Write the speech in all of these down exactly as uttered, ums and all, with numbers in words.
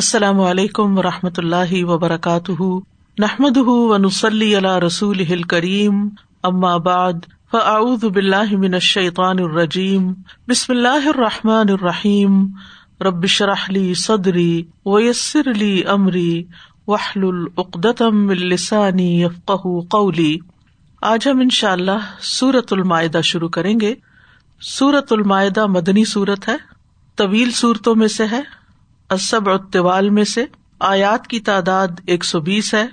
السلام علیکم ورحمۃ اللہ وبرکاتہ، نحمده ونصلی علی رسولہ الکریم، اما بعد فاعوذ باللہ من الشیطان الرجیم، بسم اللہ الرحمن الرحیم، رب اشرح لی صدری ویسر لی امری واحلل عقدۃ من لسانی یفقہوا قولی۔ آج ہم انشاءاللہ سورۃ المائدہ شروع کریں گے۔ سورۃ المائدہ مدنی سورت ہے، طویل سورتوں میں سے ہے، السبع الطوال میں سے۔ آیات کی تعداد ایک سو بیس ہے۔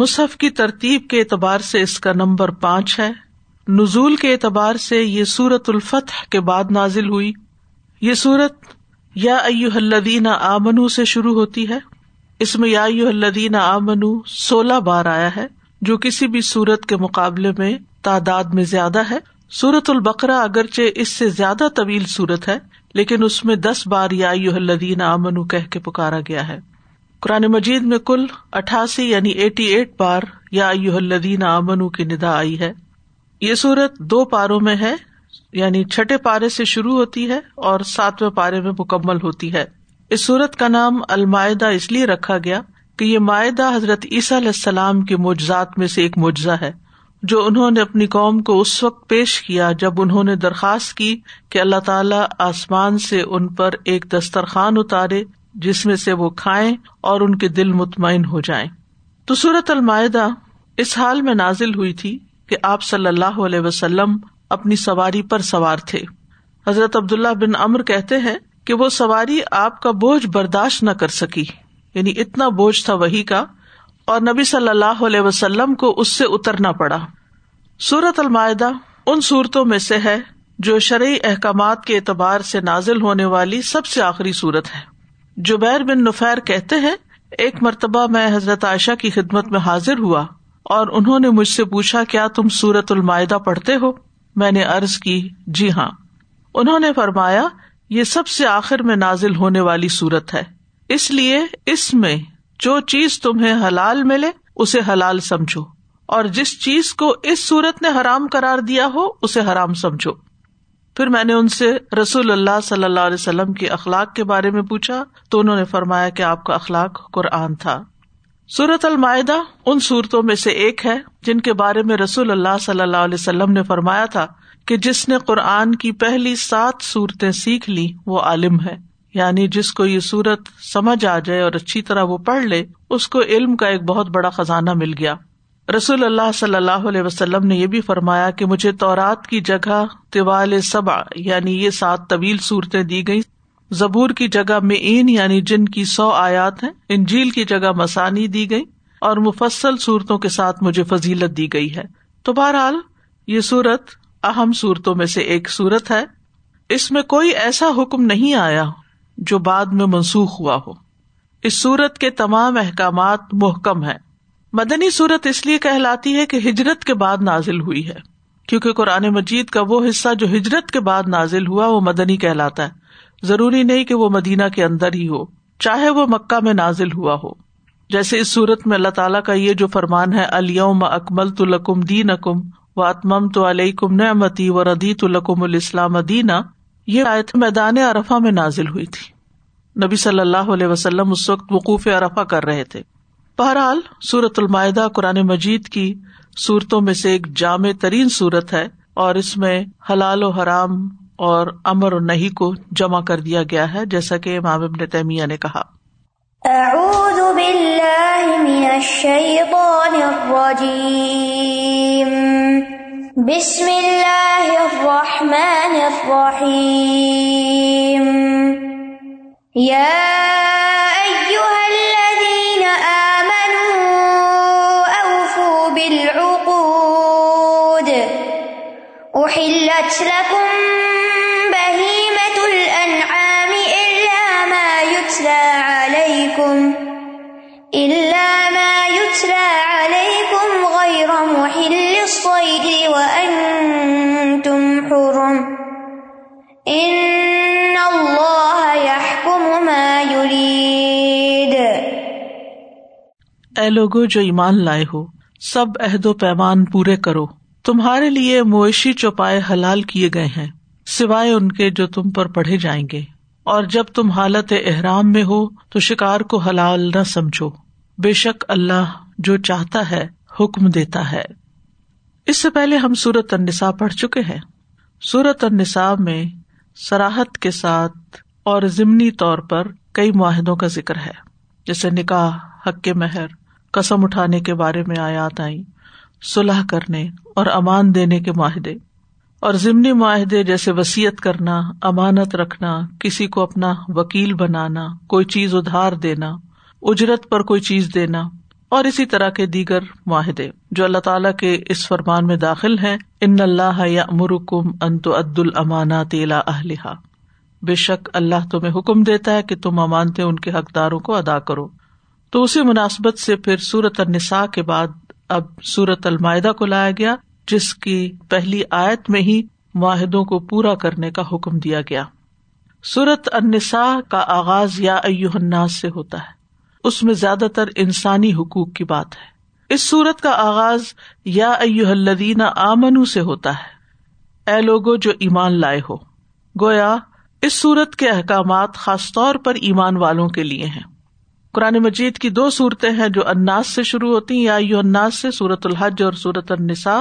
مصحف کی ترتیب کے اعتبار سے اس کا نمبر پانچ ہے۔ نزول کے اعتبار سے یہ سورۃ الفتح کے بعد نازل ہوئی۔ یہ سورت یا ایہا الذین آمنوا سے شروع ہوتی ہے۔ اس میں یا ایہا الذین آمنوا سولہ بار آیا ہے، جو کسی بھی سورت کے مقابلے میں تعداد میں زیادہ ہے۔ سورۃ البقرہ اگرچہ اس سے زیادہ طویل سورت ہے، لیکن اس میں دس بار یا ایہا الذین آمنوا کہہ کے پکارا گیا ہے۔ قرآن مجید میں کل اٹھاسی یعنی ایٹی ایٹ بار یا ایہا الذین آمنوا کی ندا آئی ہے۔ یہ سورت دو پاروں میں ہے، یعنی چھٹے پارے سے شروع ہوتی ہے اور ساتویں پارے میں مکمل ہوتی ہے۔ اس سورت کا نام المائدہ اس لیے رکھا گیا کہ یہ مائدہ حضرت عیسیٰ علیہ السلام کے معجزات میں سے ایک معجزہ ہے، جو انہوں نے اپنی قوم کو اس وقت پیش کیا جب انہوں نے درخواست کی کہ اللہ تعالیٰ آسمان سے ان پر ایک دسترخوان اتارے جس میں سے وہ کھائیں اور ان کے دل مطمئن ہو جائیں۔ تو سورۃ المائدہ اس حال میں نازل ہوئی تھی کہ آپ صلی اللہ علیہ وسلم اپنی سواری پر سوار تھے۔ حضرت عبداللہ بن عمر کہتے ہیں کہ وہ سواری آپ کا بوجھ برداشت نہ کر سکی، یعنی اتنا بوجھ تھا وحی کا، اور نبی صلی اللہ علیہ وسلم کو اس سے اترنا پڑا۔ سورۃ المائدہ ان صورتوں میں سے ہے جو شرعی احکامات کے اعتبار سے نازل ہونے والی سب سے آخری صورت ہے۔ جبیر بن نفیر کہتے ہیں، ایک مرتبہ میں حضرت عائشہ کی خدمت میں حاضر ہوا اور انہوں نے مجھ سے پوچھا، کیا تم سورۃ المائدہ پڑھتے ہو؟ میں نے عرض کی، جی ہاں۔ انہوں نے فرمایا، یہ سب سے آخر میں نازل ہونے والی صورت ہے، اس لیے اس میں جو چیز تمہیں حلال ملے اسے حلال سمجھو، اور جس چیز کو اس صورت نے حرام قرار دیا ہو اسے حرام سمجھو۔ پھر میں نے ان سے رسول اللہ صلی اللہ علیہ وسلم کے اخلاق کے بارے میں پوچھا تو انہوں نے فرمایا کہ آپ کا اخلاق قرآن تھا۔ سورۃ المائدہ ان صورتوں میں سے ایک ہے جن کے بارے میں رسول اللہ صلی اللہ علیہ وسلم نے فرمایا تھا کہ جس نے قرآن کی پہلی سات صورتیں سیکھ لی وہ عالم ہے، یعنی جس کو یہ صورت سمجھ آ جائے اور اچھی طرح وہ پڑھ لے، اس کو علم کا ایک بہت بڑا خزانہ مل گیا۔ رسول اللہ صلی اللہ علیہ وسلم نے یہ بھی فرمایا کہ مجھے تورات کی جگہ طوال سبع یعنی یہ سات طویل صورتیں دی گئیں، زبور کی جگہ معین یعنی جن کی سو آیات ہیں، انجیل کی جگہ مسانی دی گئیں، اور مفصل صورتوں کے ساتھ مجھے فضیلت دی گئی ہے۔ تو بہرحال یہ صورت اہم صورتوں میں سے ایک صورت ہے۔ اس میں کوئی ایسا حکم نہیں آیا جو بعد میں منسوخ ہوا ہو۔ اس صورت کے تمام احکامات محکم ہیں۔ مدنی صورت اس لیے کہلاتی ہے کہ ہجرت کے بعد نازل ہوئی ہے، کیونکہ قرآن مجید کا وہ حصہ جو ہجرت کے بعد نازل ہوا وہ مدنی کہلاتا ہے۔ ضروری نہیں کہ وہ مدینہ کے اندر ہی ہو، چاہے وہ مکہ میں نازل ہوا ہو۔ جیسے اس صورت میں اللہ تعالیٰ کا یہ جو فرمان ہے، الیوم اکملت لکم دینکم واتممت علیکم نعمتی ورضیت لکم الاسلام دینا، یہ آیت میدان عرفہ میں نازل ہوئی تھی۔ نبی صلی اللہ علیہ وسلم اس وقت وقوف عرفہ کر رہے تھے۔ بہرحال سورۃ المائدہ قرآن مجید کی صورتوں میں سے ایک جامع ترین صورت ہے، اور اس میں حلال و حرام اور امر و نہی کو جمع کر دیا گیا ہے، جیسا کہ امام ابن تیمیہ نے کہا۔ اعوذ باللہ من الشیطان الرجیم، بسم اللہ الرحمن الرحیم، یا ایہا الذین آمنوا اوفوا بالعقود احلت لکم بہیمۃ الانعام الا ما یتلی علیکم الا ما یتلی علیکم غیر محل الصید وانتم حرم ان اللہ یحکم ما یرید۔ اے لوگو جو ایمان لائے ہو، سب عہد و پیمان پورے کرو۔ تمہارے لیے مویشی چوپائے حلال کیے گئے ہیں، سوائے ان کے جو تم پر پڑھے جائیں گے، اور جب تم حالت احرام میں ہو تو شکار کو حلال نہ سمجھو، بے شک اللہ جو چاہتا ہے حکم دیتا ہے۔ اس سے پہلے ہم سورۃ النساء پڑھ چکے ہیں۔ سورۃ النساء میں صراحت کے ساتھ اور ضمنی طور پر کئی معاہدوں کا ذکر ہے، جیسے نکاح، حق کے مہر، قسم اٹھانے کے بارے میں آیات آئیں، صلح کرنے اور امان دینے کے معاہدے، اور ضمنی معاہدے جیسے وصیت کرنا، امانت رکھنا، کسی کو اپنا وکیل بنانا، کوئی چیز ادھار دینا، اجرت پر کوئی چیز دینا، اور اسی طرح کے دیگر معاہدے جو اللہ تعالیٰ کے اس فرمان میں داخل ہیں، ان اللہ یأمرکم ان تؤدوا الامانات الی اہلہا، بے شک اللہ تمہیں حکم دیتا ہے کہ تم امانتیں ان کے حقداروں کو ادا کرو۔ تو اسی مناسبت سے پھر سورۃ النساء کے بعد اب سورۃ المائدہ کو لایا گیا، جس کی پہلی آیت میں ہی معاہدوں کو پورا کرنے کا حکم دیا گیا۔ سورۃ النساء کا آغاز یا ایہا الناس سے ہوتا ہے، اس میں زیادہ تر انسانی حقوق کی بات ہے۔ اس سورت کا آغاز یا ایہا الذین آمنو سے ہوتا ہے، اے لوگو جو ایمان لائے ہو۔ گویا اس سورت کے احکامات خاص طور پر ایمان والوں کے لیے ہیں۔ قرآن مجید کی دو صورتیں ہیں جو الناس سے شروع ہوتی ہیں، یا ایہا الناس سے، سورۃ الحج اور سورۃ النساء،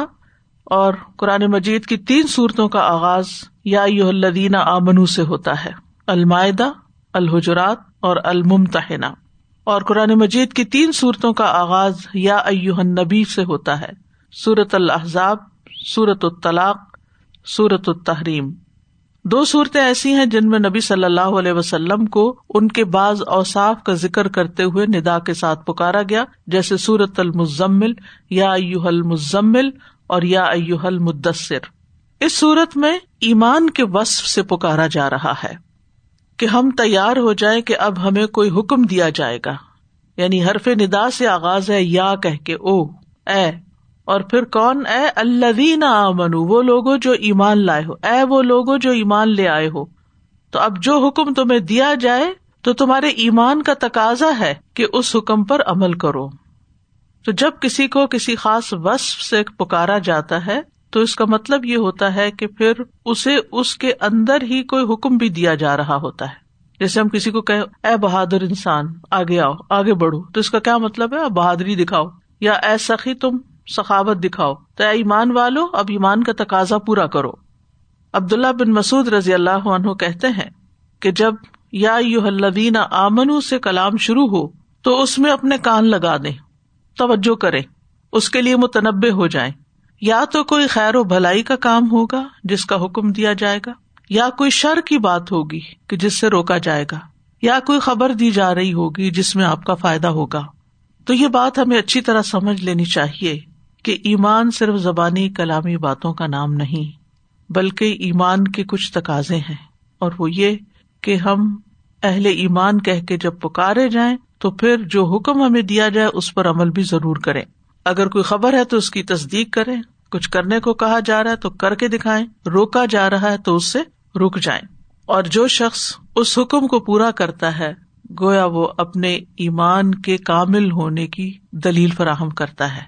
اور قرآن مجید کی تین صورتوں کا آغاز یا ایہا الذین آمنو سے ہوتا ہے، المائدہ، الحجرات اور الممتحنہ، اور قرآن مجید کی تین صورتوں کا آغاز یا ایہا النبی سے ہوتا ہے، سورۃ الاحزاب، سورۃ الطلاق، سورۃ التحریم۔ دو صورتیں ایسی ہیں جن میں نبی صلی اللہ علیہ وسلم کو ان کے بعض اوصاف کا ذکر کرتے ہوئے ندا کے ساتھ پکارا گیا، جیسے سورۃ المزمل، یا ایہا المزمل اور یا ایہا المدثر۔ اس صورت میں ایمان کے وصف سے پکارا جا رہا ہے کہ ہم تیار ہو جائیں کہ اب ہمیں کوئی حکم دیا جائے گا، یعنی حرف ندا سے آغاز ہے یا کہہ کے، او اے، اور پھر کون؟ اے الذین آمنو، وہ لوگوں جو ایمان لائے ہو، اے وہ لوگوں جو ایمان لے آئے ہو۔ تو اب جو حکم تمہیں دیا جائے تو تمہارے ایمان کا تقاضا ہے کہ اس حکم پر عمل کرو۔ تو جب کسی کو کسی خاص وصف سے پکارا جاتا ہے تو اس کا مطلب یہ ہوتا ہے کہ پھر اسے اس کے اندر ہی کوئی حکم بھی دیا جا رہا ہوتا ہے۔ جیسے ہم کسی کو کہیں اے بہادر انسان، آگے آؤ، آگے بڑھو، تو اس کا کیا مطلب ہے؟ بہادری دکھاؤ، یا اے سخی، تم سخاوت دکھاؤ۔ تو اے ایمان والو، اب ایمان کا تقاضا پورا کرو۔ عبداللہ بن مسعود رضی اللہ عنہ کہتے ہیں کہ جب یا ایہا الذین آمنو سے کلام شروع ہو تو اس میں اپنے کان لگا دیں، توجہ کریں، اس کے لیے متنبع ہو جائیں۔ یا تو کوئی خیر و بھلائی کا کام ہوگا جس کا حکم دیا جائے گا، یا کوئی شر کی بات ہوگی کہ جس سے روکا جائے گا، یا کوئی خبر دی جا رہی ہوگی جس میں آپ کا فائدہ ہوگا۔ تو یہ بات ہمیں اچھی طرح سمجھ لینی چاہیے کہ ایمان صرف زبانی کلامی باتوں کا نام نہیں، بلکہ ایمان کے کچھ تقاضے ہیں، اور وہ یہ کہ ہم اہل ایمان کہہ کے جب پکارے جائیں تو پھر جو حکم ہمیں دیا جائے اس پر عمل بھی ضرور کریں۔ اگر کوئی خبر ہے تو اس کی تصدیق کریں، کچھ کرنے کو کہا جا رہا ہے تو کر کے دکھائیں، روکا جا رہا ہے تو اس سے رک جائیں۔ اور جو شخص اس حکم کو پورا کرتا ہے گویا وہ اپنے ایمان کے کامل ہونے کی دلیل فراہم کرتا ہے،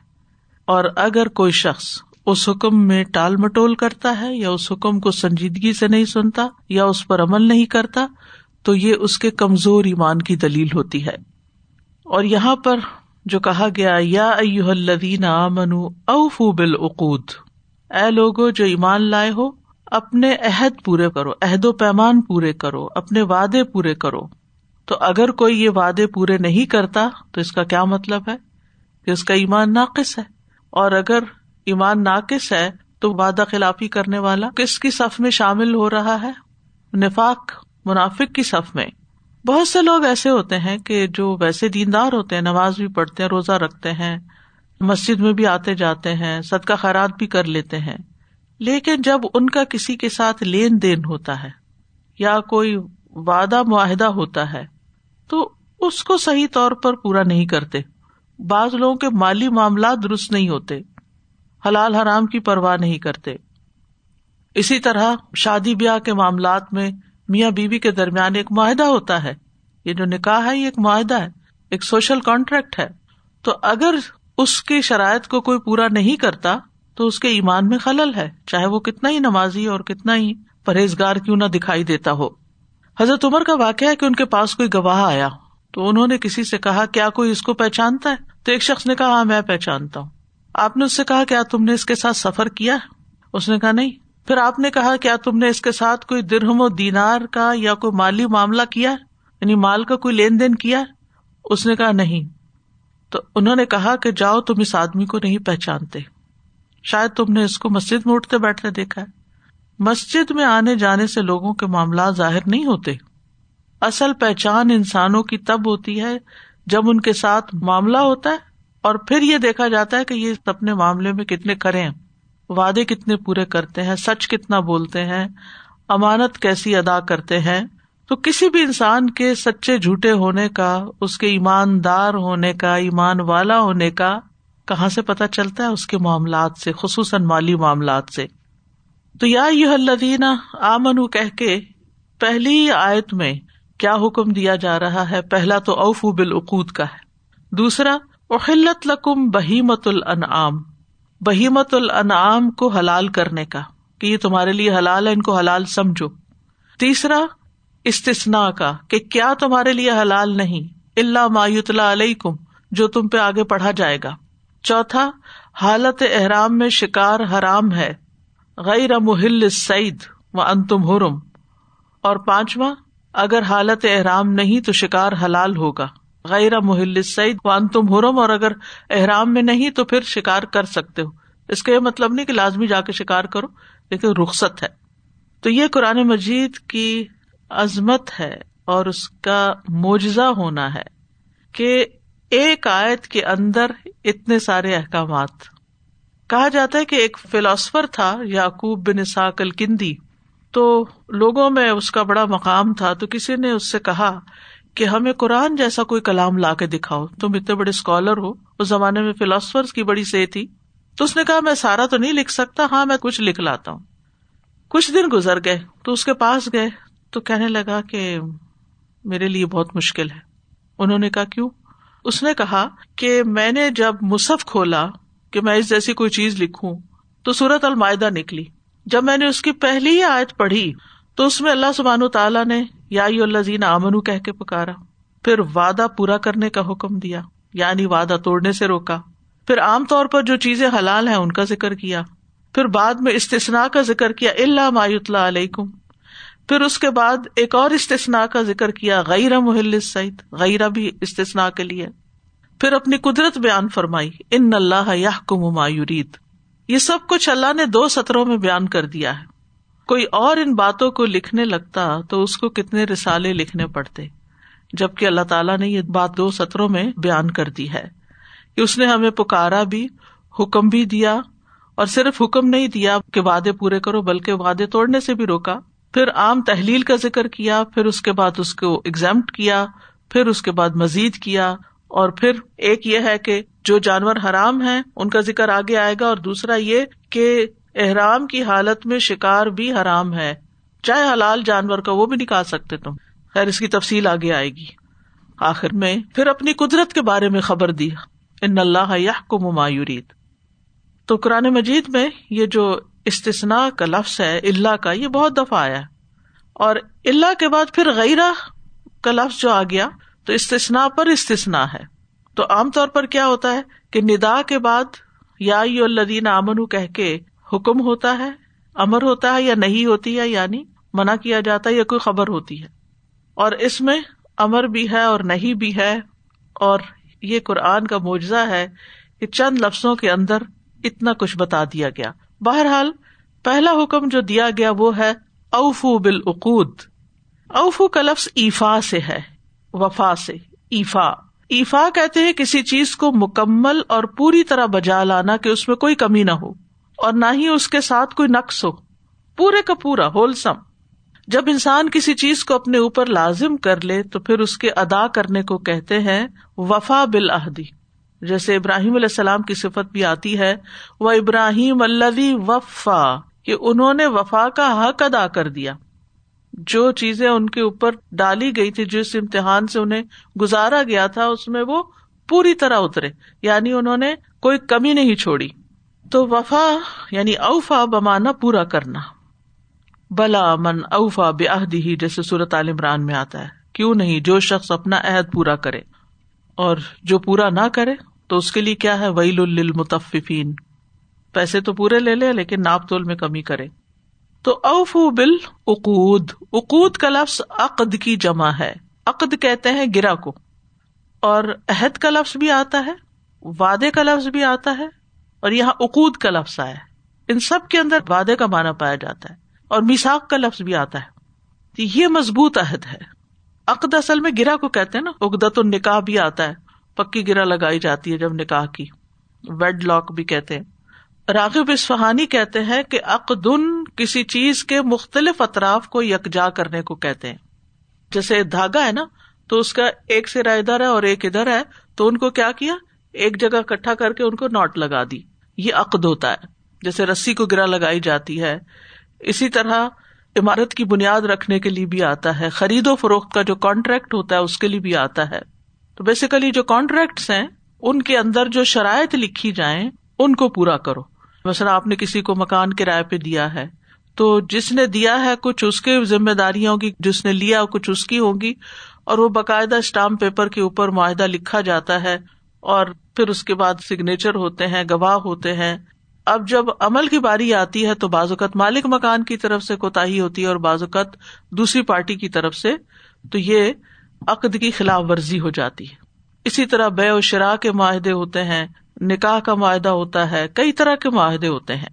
اور اگر کوئی شخص اس حکم میں ٹال مٹول کرتا ہے، یا اس حکم کو سنجیدگی سے نہیں سنتا، یا اس پر عمل نہیں کرتا، تو یہ اس کے کمزور ایمان کی دلیل ہوتی ہے۔ اور یہاں پر جو کہا گیا یا ایہا الذین آمنوا اوفوا بالعقود، اے لوگو جو ایمان لائے ہو اپنے عہد پورے کرو، عہد و پیمان پورے کرو، اپنے وعدے پورے کرو۔ تو اگر کوئی یہ وعدے پورے نہیں کرتا تو اس کا کیا مطلب ہے؟ کہ اس کا ایمان ناقص ہے، اور اگر ایمان ناقص ہے تو وعدہ خلافی کرنے والا کس کی صف میں شامل ہو رہا ہے؟ نفاق، منافق کی صف میں۔ بہت سے لوگ ایسے ہوتے ہیں کہ جو ویسے دیندار ہوتے ہیں، نماز بھی پڑھتے ہیں، روزہ رکھتے ہیں، مسجد میں بھی آتے جاتے ہیں، صدقہ خیرات بھی کر لیتے ہیں، لیکن جب ان کا کسی کے ساتھ لین دین ہوتا ہے یا کوئی وعدہ معاہدہ ہوتا ہے تو اس کو صحیح طور پر پورا نہیں کرتے۔ بعض لوگوں کے مالی معاملات درست نہیں ہوتے، حلال حرام کی پرواہ نہیں کرتے۔ اسی طرح شادی بیاہ کے معاملات میں میاں بیوی کے درمیان ایک معاہدہ ہوتا ہے، یہ جو نکاح ہے یہ ایک معاہدہ ہے، ایک سوشل کانٹریکٹ ہے۔ تو اگر اس کی شرائط کو کوئی پورا نہیں کرتا تو اس کے ایمان میں خلل ہے، چاہے وہ کتنا ہی نمازی اور کتنا ہی پرہیزگار کیوں نہ دکھائی دیتا ہو۔ حضرت عمر کا واقعہ ہے کہ ان کے پاس کوئی گواہ آیا تو انہوں نے کسی سے کہا کیا کوئی اس کو پہچانتا ہے؟ تو ایک شخص نے کہا ہاں میں پہچانتا ہوں. آپ نے اس سے کہا کیا تم نے اس کے ساتھ سفر کیا؟ اس نے کہا نہیں. پھر آپ نے کہا کیا تم نے اس کے ساتھ کوئی درہم و دینار کا یا کوئی مالی معاملہ کیا، یعنی مال کا کوئی لین دین کیا؟ اس نے کہا نہیں. تو انہوں نے کہا کہ جاؤ تم اس آدمی کو نہیں پہچانتے، شاید تم نے اس کو مسجد میں اٹھتے بیٹھتے دیکھا ہے. مسجد میں آنے جانے سے لوگوں کے معاملات ظاہر نہیں ہوتے. اصل پہچان انسانوں کی تب ہوتی ہے جب ان کے ساتھ معاملہ ہوتا ہے اور پھر یہ دیکھا جاتا ہے کہ یہ اپنے معاملے میں کتنے کھرے ہیں، وعدے کتنے پورے کرتے ہیں، سچ کتنا بولتے ہیں، امانت کیسی ادا کرتے ہیں. تو کسی بھی انسان کے سچے جھوٹے ہونے کا، اس کے ایماندار ہونے کا، ایمان والا ہونے کا کہاں سے پتہ چلتا ہے؟ اس کے معاملات سے، خصوصاً مالی معاملات سے. تو یا ایھا الذین آمنوا کہہ کے پہلی آیت میں کیا حکم دیا جا رہا ہے؟ پہلا تو اوفو بالعقود کا ہے. دوسرا احلت لکم بہیمۃ الانعام، بہیمۃ الانعام کو حلال کرنے کا کہ یہ تمہارے لیے حلال ہے، ان کو حلال سمجھو. تیسرا استثناء کا کہ کیا تمہارے لیے حلال نہیں، الا ما یتلی علیکم، جو تم پہ آگے پڑھا جائے گا. چوتھا حالت احرام میں شکار حرام ہے، غیر محل الصید وانتم حرم. اور پانچواں اگر حالت احرام نہیں تو شکار حلال ہوگا، غیر محل الصید وانتم حرم، اور اگر احرام میں نہیں تو پھر شکار کر سکتے ہو. اس کا یہ مطلب نہیں کہ لازمی جا کے شکار کرو، لیکن رخصت ہے. تو یہ قرآن مجید کی عظمت ہے اور اس کا معجزہ ہونا ہے کہ ایک آیت کے اندر اتنے سارے احکامات. کہا جاتا ہے کہ ایک فلاسفر تھا یعقوب بن ساکل کندی، تو لوگوں میں اس کا بڑا مقام تھا. تو کسی نے اس سے کہا کہ ہمیں قرآن جیسا کوئی کلام لا کے دکھاؤ، تم اتنے بڑے اسکالر ہو، اس زمانے میں فلاسفرز کی بڑی سے تھی. تو اس نے کہا میں سارا تو نہیں لکھ سکتا، ہاں میں کچھ لکھ لاتا ہوں. کچھ دن گزر گئے تو اس کے پاس گئے تو کہنے لگا کہ میرے لیے بہت مشکل ہے. انہوں نے کہا کیوں؟ اس نے کہا کہ میں نے جب مصحف کھولا کہ میں اس جیسی کوئی چیز لکھوں تو سورۃ المائدہ نکلی. جب میں نے اس کی پہلی آیت پڑھی تو اس میں اللہ سبحانہ تعالیٰ نے یا ایھا الذین آمنوا کہہ کے پکارا، پھر وعدہ پورا کرنے کا حکم دیا، یعنی وعدہ توڑنے سے روکا. پھر عام طور پر جو چیزیں حلال ہیں ان کا ذکر کیا، پھر بعد میں استثناء کا ذکر کیا، الا ما یتلی علیکم. پھر اس کے بعد ایک اور استثناء کا ذکر کیا، غیر محل الصید، غیر بھی استثناء کے لیے. پھر اپنی قدرت بیان فرمائی، ان اللہ یحکم ما یرید. یہ سب کچھ اللہ نے دو سطروں میں بیان کر دیا ہے. کوئی اور ان باتوں کو لکھنے لگتا تو اس کو کتنے رسالے لکھنے پڑتے، جبکہ اللہ تعالیٰ نے یہ بات دو سطروں میں بیان کر دی ہے کہ اس نے ہمیں پکارا بھی، حکم بھی دیا، اور صرف حکم نہیں دیا کہ وعدے پورے کرو بلکہ وعدے توڑنے سے بھی روکا. پھر عام تحلیل کا ذکر کیا، پھر اس کے بعد اس کو ایگزمپٹ کیا، پھر اس کے بعد مزید کیا. اور پھر ایک یہ ہے کہ جو جانور حرام ہیں ان کا ذکر آگے آئے گا، اور دوسرا یہ کہ احرام کی حالت میں شکار بھی حرام ہے، چاہے حلال جانور کا، وہ بھی نہیں کھا سکتے تم. خیر اس کی تفصیل آگے آئے گی. آخر میں پھر اپنی قدرت کے بارے میں خبر دی، ان اللہ یحکم ما یرید. تو قرآن مجید میں یہ جو استثناء کا لفظ ہے اللہ کا، یہ بہت دفعہ آیا ہے، اور اللہ کے بعد پھر غیرہ کا لفظ جو آ گیا تو استثناء پر استثناء ہے. تو عام طور پر کیا ہوتا ہے کہ ندا کے بعد یا ایھا الذین آمنوا کہہ کے حکم ہوتا ہے، امر ہوتا ہے یا نہیں ہوتی ہے، یعنی منع کیا جاتا ہے یا کوئی خبر ہوتی ہے. اور اس میں امر بھی ہے اور نہیں بھی ہے، اور یہ قرآن کا معجزہ ہے کہ چند لفظوں کے اندر اتنا کچھ بتا دیا گیا. بہرحال پہلا حکم جو دیا گیا وہ ہے اوفو بالعقود. اوفو کا لفظ ایفا سے ہے، وفا سے. ایفا ایفا کہتے ہیں کسی چیز کو مکمل اور پوری طرح بجا لانا کہ اس میں کوئی کمی نہ ہو اور نہ ہی اس کے ساتھ کوئی نقص ہو، پورے کا پورا، ہولسم. جب انسان کسی چیز کو اپنے اوپر لازم کر لے تو پھر اس کے ادا کرنے کو کہتے ہیں وفا بالعہد، جیسے ابراہیم علیہ السلام کی صفت بھی آتی ہے، وَإِبْرَاهِيمَ الَّذِي وَفَّى، کہ انہوں نے وفا کا حق ادا کر دیا. جو چیزیں ان کے اوپر ڈالی گئی تھی، جس امتحان سے انہیں گزارا گیا تھا، اس میں وہ پوری طرح اترے، یعنی انہوں نے کوئی کمی نہیں چھوڑی. تو وفا یعنی اوفا بمانا پورا کرنا، بلا من اوفا بعہدہ، جیسے سورۃ آل عمران میں آتا ہے، کیوں نہیں جو شخص اپنا عہد پورا کرے، اور جو پورا نہ کرے تو اس کے لیے کیا ہے، ویل للمطففین، پیسے تو پورے لے لے لیکن ناپ تول میں کمی کرے۔ تو اوفو بالعقود، عقود کا لفظ عقد کی جمع ہے، عقد کہتے ہیں گرا کو، اور عہد کا لفظ بھی آتا ہے، وعدے کا لفظ بھی آتا ہے، اور یہاں عقود کا لفظ آیا ہے، ان سب کے اندر وعدے کا معنی پایا جاتا ہے، اور میثاق کا لفظ بھی آتا ہے۔ تو یہ مضبوط عہد ہے۔ عقد اصل میں گرا کو کہتے ہیں نا، عقدۃ النکاح بھی آتا ہے، پکی گرا لگائی جاتی ہے جب نکاح کی، ویڈ لاک بھی کہتے ہیں۔ راغب اصفہانی کہتے ہیں کہ عقد کسی چیز کے مختلف اطراف کو یکجا کرنے کو کہتے ہیں، جیسے دھاگا ہے نا، تو اس کا ایک سرا ادھر ہے اور ایک ادھر ہے، تو ان کو کیا کیا، ایک جگہ اکٹھا کر کے ان کو ناٹ لگا دی، یہ عقد ہوتا ہے، جیسے رسی کو گرا لگائی جاتی ہے۔ اسی طرح عمارت کی بنیاد رکھنے کے لیے بھی آتا ہے، خرید و فروخت کا جو کانٹریکٹ ہوتا ہے اس کے لیے بھی آتا ہے۔ تو بیسیکلی جو کانٹریکٹس ہیں ان کے اندر جو شرائط لکھی جائیں ان کو پورا کرو۔ مثلا آپ نے کسی کو مکان کرائے پہ دیا ہے، تو جس نے دیا ہے کچھ اس کی ذمہ داریاں ہوگی، جس نے لیا کچھ اس کی ہوگی، اور وہ باقاعدہ اسٹامپ پیپر کے اوپر معاہدہ لکھا جاتا ہے، اور پھر اس کے بعد سگنیچر ہوتے ہیں، گواہ ہوتے ہیں۔ اب جب عمل کی باری آتی ہے تو بعض اوقات مالک مکان کی طرف سے کوتاہی ہوتی ہے اور بعض اوقات دوسری پارٹی کی طرف سے، تو یہ عقد کی خلاف ورزی ہو جاتی ہے۔ اسی طرح بیع و شراء کے معاہدے ہوتے ہیں، نکاح کا معاہدہ ہوتا ہے، کئی طرح کے معاہدے ہوتے ہیں۔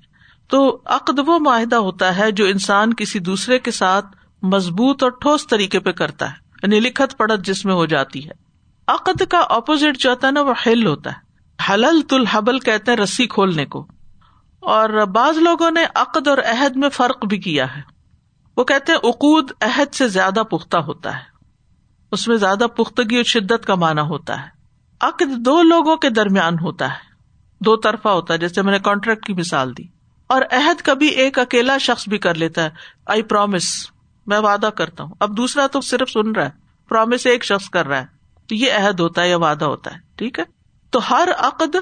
تو عقد وہ معاہدہ ہوتا ہے جو انسان کسی دوسرے کے ساتھ مضبوط اور ٹھوس طریقے پہ کرتا ہے، یعنی لکھت پڑھت جس میں ہو جاتی ہے۔ عقد کا اپوزٹ جو ہوتا ہے نا وہ حل ہوتا ہے، حللت الحبل کہتے ہیں رسی کھولنے کو۔ اور بعض لوگوں نے عقد اور عہد میں فرق بھی کیا ہے، وہ کہتے ہیں عقود عہد سے زیادہ پختہ ہوتا ہے، اس میں زیادہ پختگی اور شدت کا معنی ہوتا ہے۔ عقد دو لوگوں کے درمیان ہوتا ہے، دو طرفہ ہوتا ہے، جیسے میں نے کانٹریکٹ کی مثال دی، اور عہد کبھی ایک اکیلا شخص بھی کر لیتا ہے، آئی پرومس، میں وعدہ کرتا ہوں، اب دوسرا تو صرف سن رہا ہے، پرومس ایک شخص کر رہا ہے، تو یہ عہد ہوتا ہے یا وعدہ ہوتا ہے، ٹھیک ہے۔ تو ہر عقد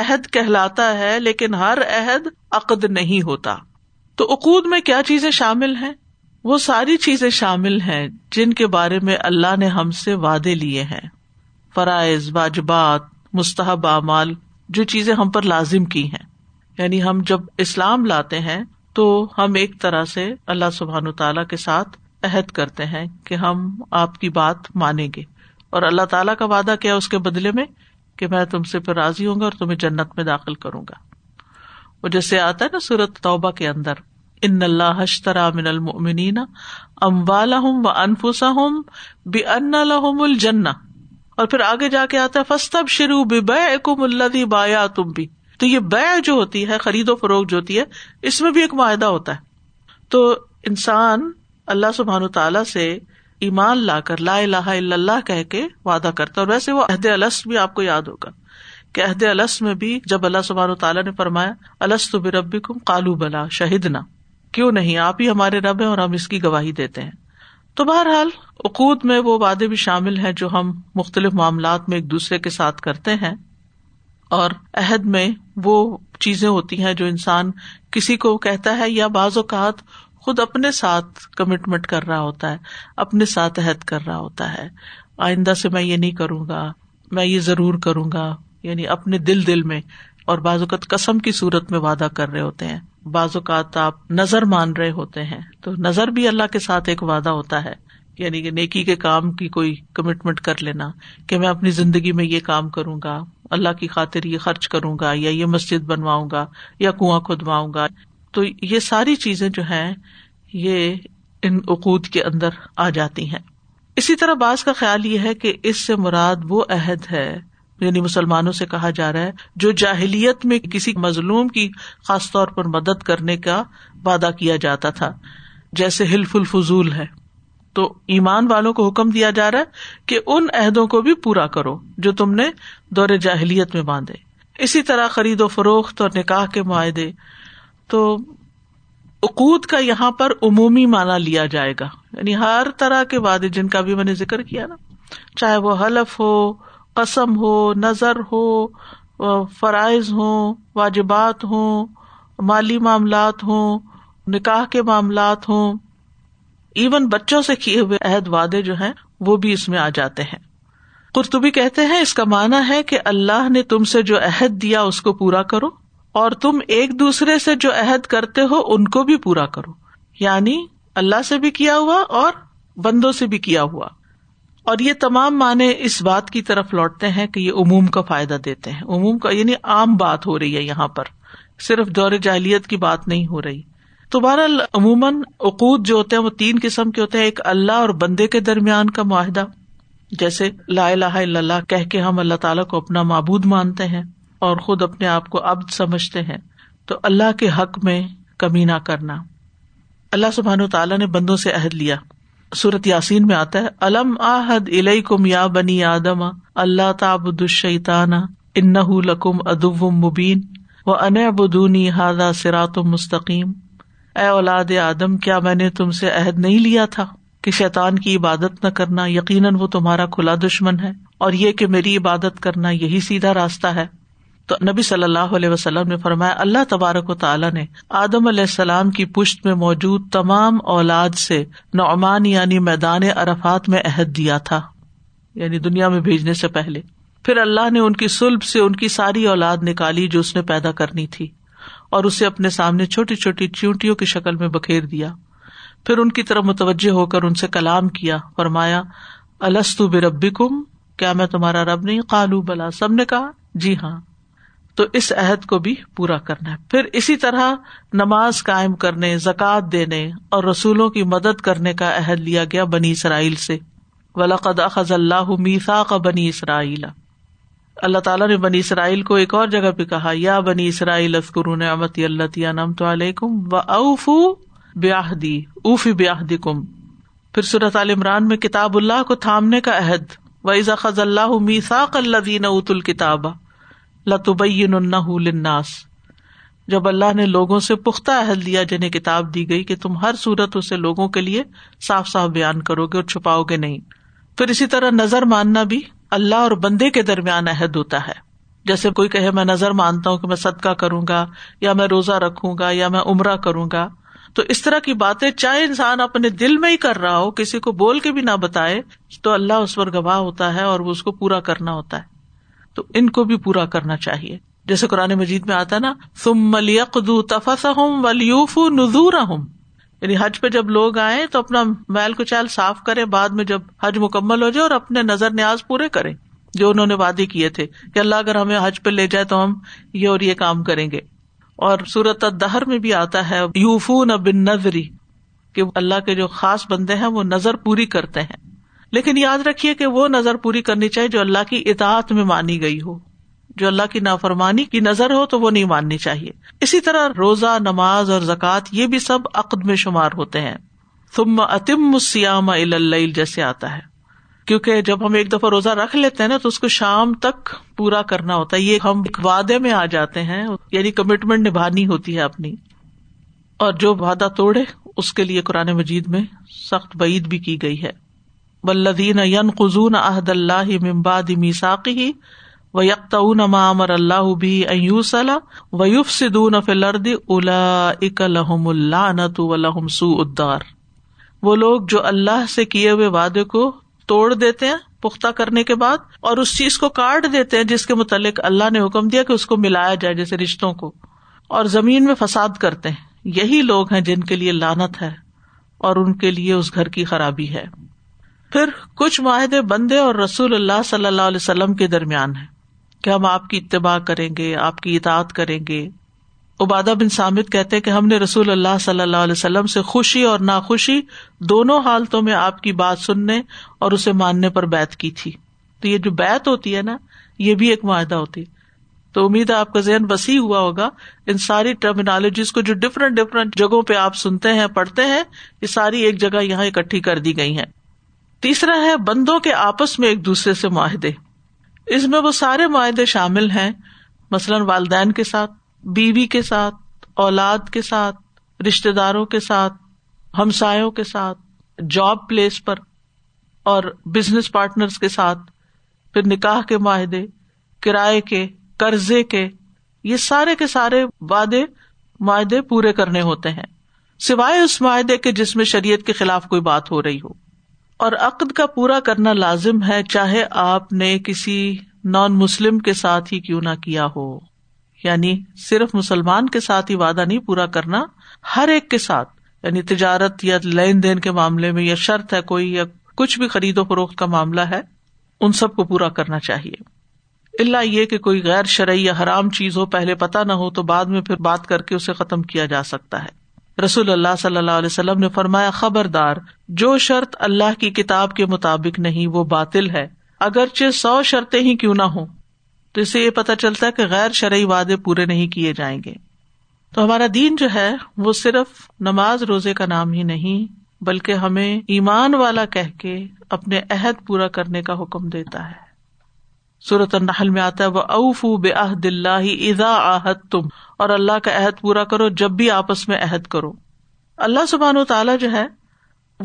عہد کہلاتا ہے لیکن ہر عہد عقد نہیں ہوتا۔ تو عقود میں کیا چیزیں شامل ہیں، وہ ساری چیزیں شامل ہیں جن کے بارے میں اللہ نے ہم سے وعدے لیے ہیں، فرائض، واجبات، مستحب اعمال، جو چیزیں ہم پر لازم کی ہیں۔ یعنی ہم جب اسلام لاتے ہیں تو ہم ایک طرح سے اللہ سبحانہ و تعالیٰ کے ساتھ عہد کرتے ہیں کہ ہم آپ کی بات مانیں گے، اور اللہ تعالیٰ کا وعدہ کیا اس کے بدلے میں کہ میں تم سے پھر راضی ہوں گا اور تمہیں جنت میں داخل کروں گا۔ وہ جیسے آتا ہے نا سورۃ توبہ کے اندر، ان اللہ اشترى من المؤمنین اموالہم وانفسہم بان لہم الجنہ، اور پھر آگے جا کے آتا ہے فاستبشروا ببیعکم الذی بایعتم بہ۔ تو یہ بیع جو ہوتی ہے، خرید و فروخت جو ہوتی ہے، اس میں بھی ایک معاہدہ ہوتا ہے۔ تو انسان اللہ سبحانہ تعالیٰ سے ایمان لا کر لا الہ الا اللہ کہہ کے وعدہ کرتا ہے، اور ویسے وہ عہد الست بھی آپ کو یاد ہوگا کہ عہد الست میں بھی جب اللہ سبحانہ تعالیٰ نے فرمایا الست بربکم قالوا بلا شہدنا، کیوں نہیں، آپ ہی ہمارے رب ہیں اور ہم اس کی گواہی دیتے ہیں۔ تو بہرحال عقود میں وہ وعدے بھی شامل ہیں جو ہم مختلف معاملات میں ایک دوسرے کے ساتھ کرتے ہیں، اور عہد میں وہ چیزیں ہوتی ہیں جو انسان کسی کو کہتا ہے یا بعض اوقات خود اپنے ساتھ کمٹمنٹ کر رہا ہوتا ہے، اپنے ساتھ عہد کر رہا ہوتا ہے، آئندہ سے میں یہ نہیں کروں گا، میں یہ ضرور کروں گا، یعنی اپنے دل دل میں، اور بعض اوقات قسم کی صورت میں وعدہ کر رہے ہوتے ہیں، بعض اوقات آپ نظر مان رہے ہوتے ہیں، تو نظر بھی اللہ کے ساتھ ایک وعدہ ہوتا ہے، یعنی کہ نیکی کے کام کی کوئی کمٹمنٹ کر لینا کہ میں اپنی زندگی میں یہ کام کروں گا، اللہ کی خاطر یہ خرچ کروں گا، یا یہ مسجد بنواؤں گا، یا کنواں کھودواؤں گا۔ تو یہ ساری چیزیں جو ہیں یہ ان عقود کے اندر آ جاتی ہیں۔ اسی طرح بعض کا خیال یہ ہے کہ اس سے مراد وہ عہد ہے، یعنی مسلمانوں سے کہا جا رہا ہے جو جاہلیت میں کسی مظلوم کی خاص طور پر مدد کرنے کا وعدہ کیا جاتا تھا، جیسے حلف الفضول ہے۔ تو ایمان والوں کو حکم دیا جا رہا ہے کہ ان عہدوں کو بھی پورا کرو جو تم نے دور جاہلیت میں باندھے۔ اسی طرح خرید و فروخت اور نکاح کے معاہدے۔ تو عقود کا یہاں پر عمومی معنی لیا جائے گا، یعنی ہر طرح کے وعدے جن کا بھی میں نے ذکر کیا نا، چاہے وہ حلف ہو، قسم ہو، نظر ہو، فرائض ہوں، واجبات ہوں، مالی معاملات ہوں، نکاح کے معاملات ہوں، ایون بچوں سے کیے ہوئے عہد وعدے جو ہیں وہ بھی اس میں آ جاتے ہیں۔ قرطبی کہتے ہیں اس کا معنی ہے کہ اللہ نے تم سے جو عہد دیا اس کو پورا کرو، اور تم ایک دوسرے سے جو عہد کرتے ہو ان کو بھی پورا کرو، یعنی اللہ سے بھی کیا ہوا اور بندوں سے بھی کیا ہوا۔ اور یہ تمام معنی اس بات کی طرف لوٹتے ہیں کہ یہ عموم کا فائدہ دیتے ہیں، عموم کا یعنی عام بات ہو رہی ہے، یہاں پر صرف دور جاہلیت کی بات نہیں ہو رہی۔ تو بہرحال عموماً عقود جو ہوتے ہیں وہ تین قسم کے ہوتے ہیں، ایک اللہ اور بندے کے درمیان کا معاہدہ، جیسے لا الہ الا اللہ کہہ کے ہم اللہ تعالیٰ کو اپنا معبود مانتے ہیں اور خود اپنے آپ کو عبد سمجھتے ہیں، تو اللہ کے حق میں کمی نہ کرنا۔ اللہ سبحانہ وتعالیٰ نے بندوں سے عہد لیا، سورۃ یاسین میں آتا ہے الم عہد الیکم یا بنی آدم اللہ تعبدوا الشیطان انہ لکم عدو مبین وان اعبدونی ھذا صراط مستقیم، اے اولاد آدم کیا میں نے تم سے عہد نہیں لیا تھا کہ شیطان کی عبادت نہ کرنا، یقیناً وہ تمہارا کھلا دشمن ہے، اور یہ کہ میری عبادت کرنا یہی سیدھا راستہ ہے۔ تو نبی صلی اللہ علیہ وسلم نے فرمایا اللہ تبارک و تعالیٰ نے آدم علیہ السلام کی پشت میں موجود تمام اولاد سے نعمان یعنی میدان عرفات میں عہد دیا تھا، یعنی دنیا میں بھیجنے سے پہلے۔ پھر اللہ نے ان کی صلب سے ان کی ساری اولاد نکالی جو اس نے پیدا کرنی تھی، اور اسے اپنے سامنے چھوٹی چھوٹی چیونٹیوں کی شکل میں بکھیر دیا۔ پھر ان کی طرف متوجہ ہو کر ان سے کلام کیا، فرمایا الست بربکم، کیا میں تمہارا رب نہیں؟ قالوا بلا، سب نے کہا جی ہاں۔ تو اس عہد کو بھی پورا کرنا ہے۔ پھر اسی طرح نماز قائم کرنے، زکوٰۃ دینے اور رسولوں کی مدد کرنے کا عہد لیا گیا بنی اسرائیل سے، وَلَقَدْ أَخَذَ اللَّهُ مِيثَاقَ بَنِي إِسْرَائِيلَ۔ اللہ تعالیٰ نے بنی اسرائیل کو ایک اور جگہ پہ کہا یا بنی اسرائیل اذکروا نعمتی اللتی انعمت علیکم وأوفوا بعہدی اوفی بعہدکم۔ پھر سورۃ آل عمران میں کتاب اللہ کو تھامنے کا عہد، وَإِذْ أَخَذَ اللَّهُ مِيثَاقَ الَّذِينَ أُوتُوا الْكِتَابَ لَتُبَيِّنُنَّهُ لِلنَّاسِ، جب اللہ نے لوگوں سے پختہ عہد لیا جنہیں کتاب دی گئی کہ تم ہر صورت اسے لوگوں کے لیے صاف صاف بیان کرو گے اور چھپاؤ گے نہیں۔ پھر اسی طرح نظر ماننا بھی اللہ اور بندے کے درمیان عہد ہوتا ہے، جیسے کوئی کہے میں نظر مانتا ہوں کہ میں صدقہ کروں گا، یا میں روزہ رکھوں گا، یا میں عمرہ کروں گا۔ تو اس طرح کی باتیں چاہے انسان اپنے دل میں ہی کر رہا ہو، کسی کو بول کے بھی نہ بتائے، تو اللہ اس پر گواہ ہوتا ہے اور وہ اس کو پورا کرنا ہوتا ہے، تو ان کو بھی پورا کرنا چاہیے۔ جیسے قرآن مجید میں آتا ہے نا ثم لیقضوا تفثہم ولیوفوا نذورہم، یعنی حج پہ جب لوگ آئیں تو اپنا میل کچیل صاف کریں، بعد میں جب حج مکمل ہو جائے اور اپنے نظر نیاز پورے کریں جو انہوں نے وعدے کیے تھے کہ اللہ اگر ہمیں حج پہ لے جائے تو ہم یہ اور یہ کام کریں گے۔ اور سورۃ الدہر میں بھی آتا ہے یوفون بالنذر، کہ اللہ کے جو خاص بندے ہیں وہ نظر پوری کرتے ہیں، لیکن یاد رکھیے کہ وہ نظر پوری کرنی چاہیے جو اللہ کی اطاعت میں مانی گئی ہو، جو اللہ کی نافرمانی کی نظر ہو تو وہ نہیں ماننی چاہیے۔ اسی طرح روزہ، نماز اور زکوٰۃ یہ بھی سب عقد میں شمار ہوتے ہیں، ثم اتم الصیام الی اللیل جیسے آتا ہے، کیونکہ جب ہم ایک دفعہ روزہ رکھ لیتے ہیں نا تو اس کو شام تک پورا کرنا ہوتا ہے، یہ ہم وعدے میں آ جاتے ہیں، یعنی کمٹمنٹ نبھانی ہوتی ہے اپنی۔ اور جو وعدہ توڑے اس کے لیے قرآن مجید میں سخت وعید بھی کی گئی ہے، والذین ینقضون عہد اللہ من بعد میثاقہ وَيَقْطَعُونَ مَا أَمَرَ اللَّهُ بِهِ أَن يُوصَلَ وَيُفْسِدُونَ فِي الْأَرْضِ أُولَٰئِكَ لَهُمُ اللَّعْنَةُ وَلَهُمْ سُوءُ الدَّارِ۔ وہ لوگ جو اللہ سے کیے ہوئے وعدے کو توڑ دیتے ہیں پختہ کرنے کے بعد، اور اس چیز کو کاٹ دیتے ہیں جس کے متعلق اللہ نے حکم دیا کہ اس کو ملایا جائے، جیسے رشتوں کو، اور زمین میں فساد کرتے ہیں، یہی لوگ ہیں جن کے لیے لعنت ہے اور ان کے لیے اس گھر کی خرابی ہے۔ پھر کچھ معاہدے بندے اور رسول اللہ صلی اللہ علیہ وسلم کے درمیان ہیں کہ ہم آپ کی اتباع کریں گے، آپ کی اطاعت کریں گے۔ عبادہ بن سامت کہتے ہیں کہ ہم نے رسول اللہ صلی اللہ علیہ وسلم سے خوشی اور ناخوشی دونوں حالتوں میں آپ کی بات سننے اور اسے ماننے پر بیعت کی تھی۔ تو یہ جو بیعت ہوتی ہے نا، یہ بھی ایک معاہدہ ہوتی ہے۔ تو امید ہے آپ کا ذہن وسیع ہوا ہوگا، ان ساری ٹرمینالوجیز کو جو ڈفرینٹ ڈفرینٹ جگہوں پہ آپ سنتے ہیں، پڑھتے ہیں، یہ ساری ایک جگہ یہاں اکٹھی کر دی گئی ہیں۔ تیسرا ہے بندوں کے آپس میں ایک دوسرے سے معاہدے، اس میں وہ سارے معاہدے شامل ہیں، مثلاً والدین کے ساتھ، بیوی کے ساتھ، اولاد کے ساتھ، رشتے داروں کے ساتھ، ہمسایوں کے ساتھ، جاب پلیس پر اور بزنس پارٹنرز کے ساتھ، پھر نکاح کے معاہدے، کرائے کے، قرضے کے، یہ سارے کے سارے وعدے معاہدے پورے کرنے ہوتے ہیں۔ سوائے اس معاہدے کے جس میں شریعت کے خلاف کوئی بات ہو رہی ہو. اور عقد کا پورا کرنا لازم ہے چاہے آپ نے کسی نان مسلم کے ساتھ ہی کیوں نہ کیا ہو. یعنی صرف مسلمان کے ساتھ ہی وعدہ نہیں پورا کرنا، ہر ایک کے ساتھ، یعنی تجارت یا لین دین کے معاملے میں یا شرط ہے کوئی یا کچھ بھی خرید و فروخت کا معاملہ ہے، ان سب کو پورا کرنا چاہیے. اللہ یہ کہ کوئی غیر شرعی یا حرام چیز ہو، پہلے پتہ نہ ہو تو بعد میں پھر بات کر کے اسے ختم کیا جا سکتا ہے. رسول اللہ صلی اللہ علیہ وسلم نے فرمایا، خبردار، جو شرط اللہ کی کتاب کے مطابق نہیں وہ باطل ہے، اگرچہ سو شرطیں ہی کیوں نہ ہوں. تو اسے یہ پتہ چلتا ہے کہ غیر شرعی وعدے پورے نہیں کیے جائیں گے. تو ہمارا دین جو ہے وہ صرف نماز روزے کا نام ہی نہیں، بلکہ ہمیں ایمان والا کہہ کے اپنے عہد پورا کرنے کا حکم دیتا ہے. سورۃ النحل میں آتا ہے، وَأَوْفُوا بِعَهْدِ اللَّهِ إِذَا عَاهَدْتُمْ، اور اللہ کا عہد پورا کرو جب بھی آپس میں عہد کرو. اللہ سبحانہ و تعالی جو ہے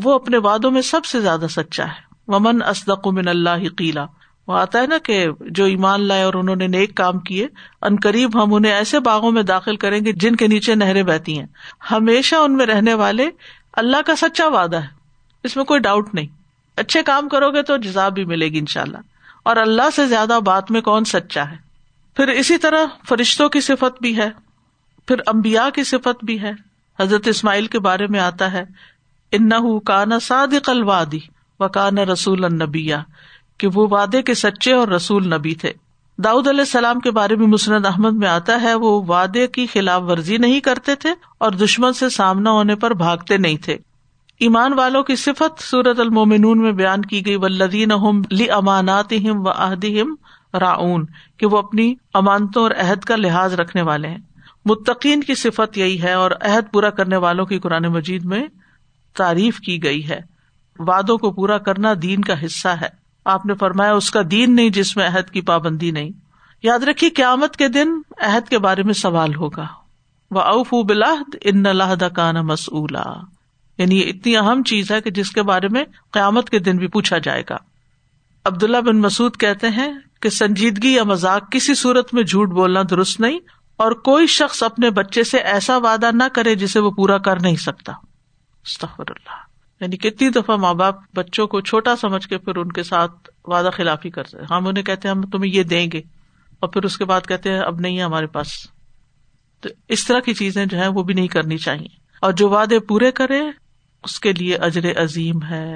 وہ اپنے وعدوں میں سب سے زیادہ سچا ہے. وَمَنْ أَصْدَقُ مِنَ اللَّهِ قِيلًا، وہ آتا ہے نا کہ جو ایمان لائے اور انہوں نے نیک کام کیے، ان قریب ہم انہیں ایسے باغوں میں داخل کریں گے جن کے نیچے نہریں بہتی ہیں. ہمیشہ ان میں رہنے والے اللہ کا سچا وعدہ ہے، اس میں کوئی ڈاؤٹ نہیں. اچھے کام کرو گے تو جزا بھی ملے گی انشاءاللہ. اور اللہ سے زیادہ بات میں کون سچا ہے. پھر اسی طرح فرشتوں کی صفت بھی ہے، پھر انبیاء کی صفت بھی ہے. حضرت اسماعیل کے بارے میں آتا ہے، اِنَّهُ كَانَ صَادِقَ الْوَعْدِ وَكَانَ رَسُولًا نَبِيًّا، کہ وہ وعدے کے سچے اور رسول نبی تھے. داؤد علیہ السلام کے بارے میں مسند احمد میں آتا ہے، وہ وعدے کی خلاف ورزی نہیں کرتے تھے اور دشمن سے سامنا ہونے پر بھاگتے نہیں تھے. ایمان والوں کی صفت سورۃ المؤمنون میں بیان کی گئی، والذین هم لأماناتهم وعهدهم راعون، کہ وہ اپنی امانتوں اور عہد کا لحاظ رکھنے والے ہیں. متقین کی صفت یہی ہے، اور عہد پورا کرنے والوں کی قرآن مجید میں تعریف کی گئی ہے. وعدوں کو پورا کرنا دین کا حصہ ہے. آپ نے فرمایا، اس کا دین نہیں جس میں عہد کی پابندی نہیں. یاد رکھیے، قیامت کے دن عہد کے بارے میں سوال ہوگا. وَأَوْفُوا بِالْعَهْدِ إِنَّ الْعَهْدَ كَانَ مَسْئُولًا، یعنی یہ اتنی اہم چیز ہے کہ جس کے بارے میں قیامت کے دن بھی پوچھا جائے گا. عبداللہ بن مسعود کہتے ہیں کہ سنجیدگی یا مذاق کسی صورت میں جھوٹ بولنا درست نہیں، اور کوئی شخص اپنے بچے سے ایسا وعدہ نہ کرے جسے وہ پورا کر نہیں سکتا. استغفر اللہ. یعنی کتنی دفعہ ماں باپ بچوں کو چھوٹا سمجھ کے پھر ان کے ساتھ وعدہ خلافی کرتے ہیں. ہم انہیں کہتے ہیں ہم تمہیں یہ دیں گے، اور پھر اس کے بعد کہتے ہیں اب نہیں ہے ہمارے پاس. تو اس طرح کی چیزیں جو ہیں وہ بھی نہیں کرنی چاہیے، اور جو وعدے پورے کرے اس کے لیے اجر عظیم ہے.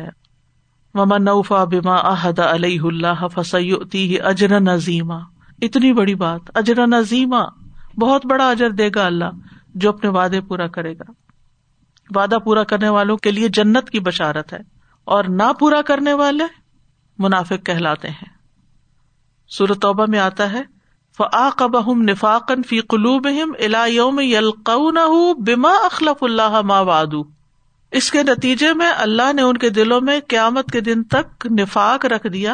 وَمَنْ أَوْفَىٰ بِمَا عَهَدَ عَلَيْهِ اللَّهُ فَسَيُؤْتِيهِ أَجْرًا عَظِيمًا، اتنی بڑی بات، اجرًا عظیما، بہت بڑا اجر دے گا اللہ جو اپنے وعدے پورا کرے گا. وعدہ پورا کرنے والوں کے لیے جنت کی بشارت ہے، اور نہ پورا کرنے والے منافق کہلاتے ہیں. سورۃ توبہ میں آتا ہے، فَعَاقَبَهُمْ نِفَاقًا فِي قُلُوبِهِمْ إِلَىٰ يَوْمِ يَلْقَوْنَهُ بِمَا أَخْلَفُ اللَّهَ مَا وَعَدُوهُ، اس کے نتیجے میں اللہ نے ان کے دلوں میں قیامت کے دن تک نفاق رکھ دیا،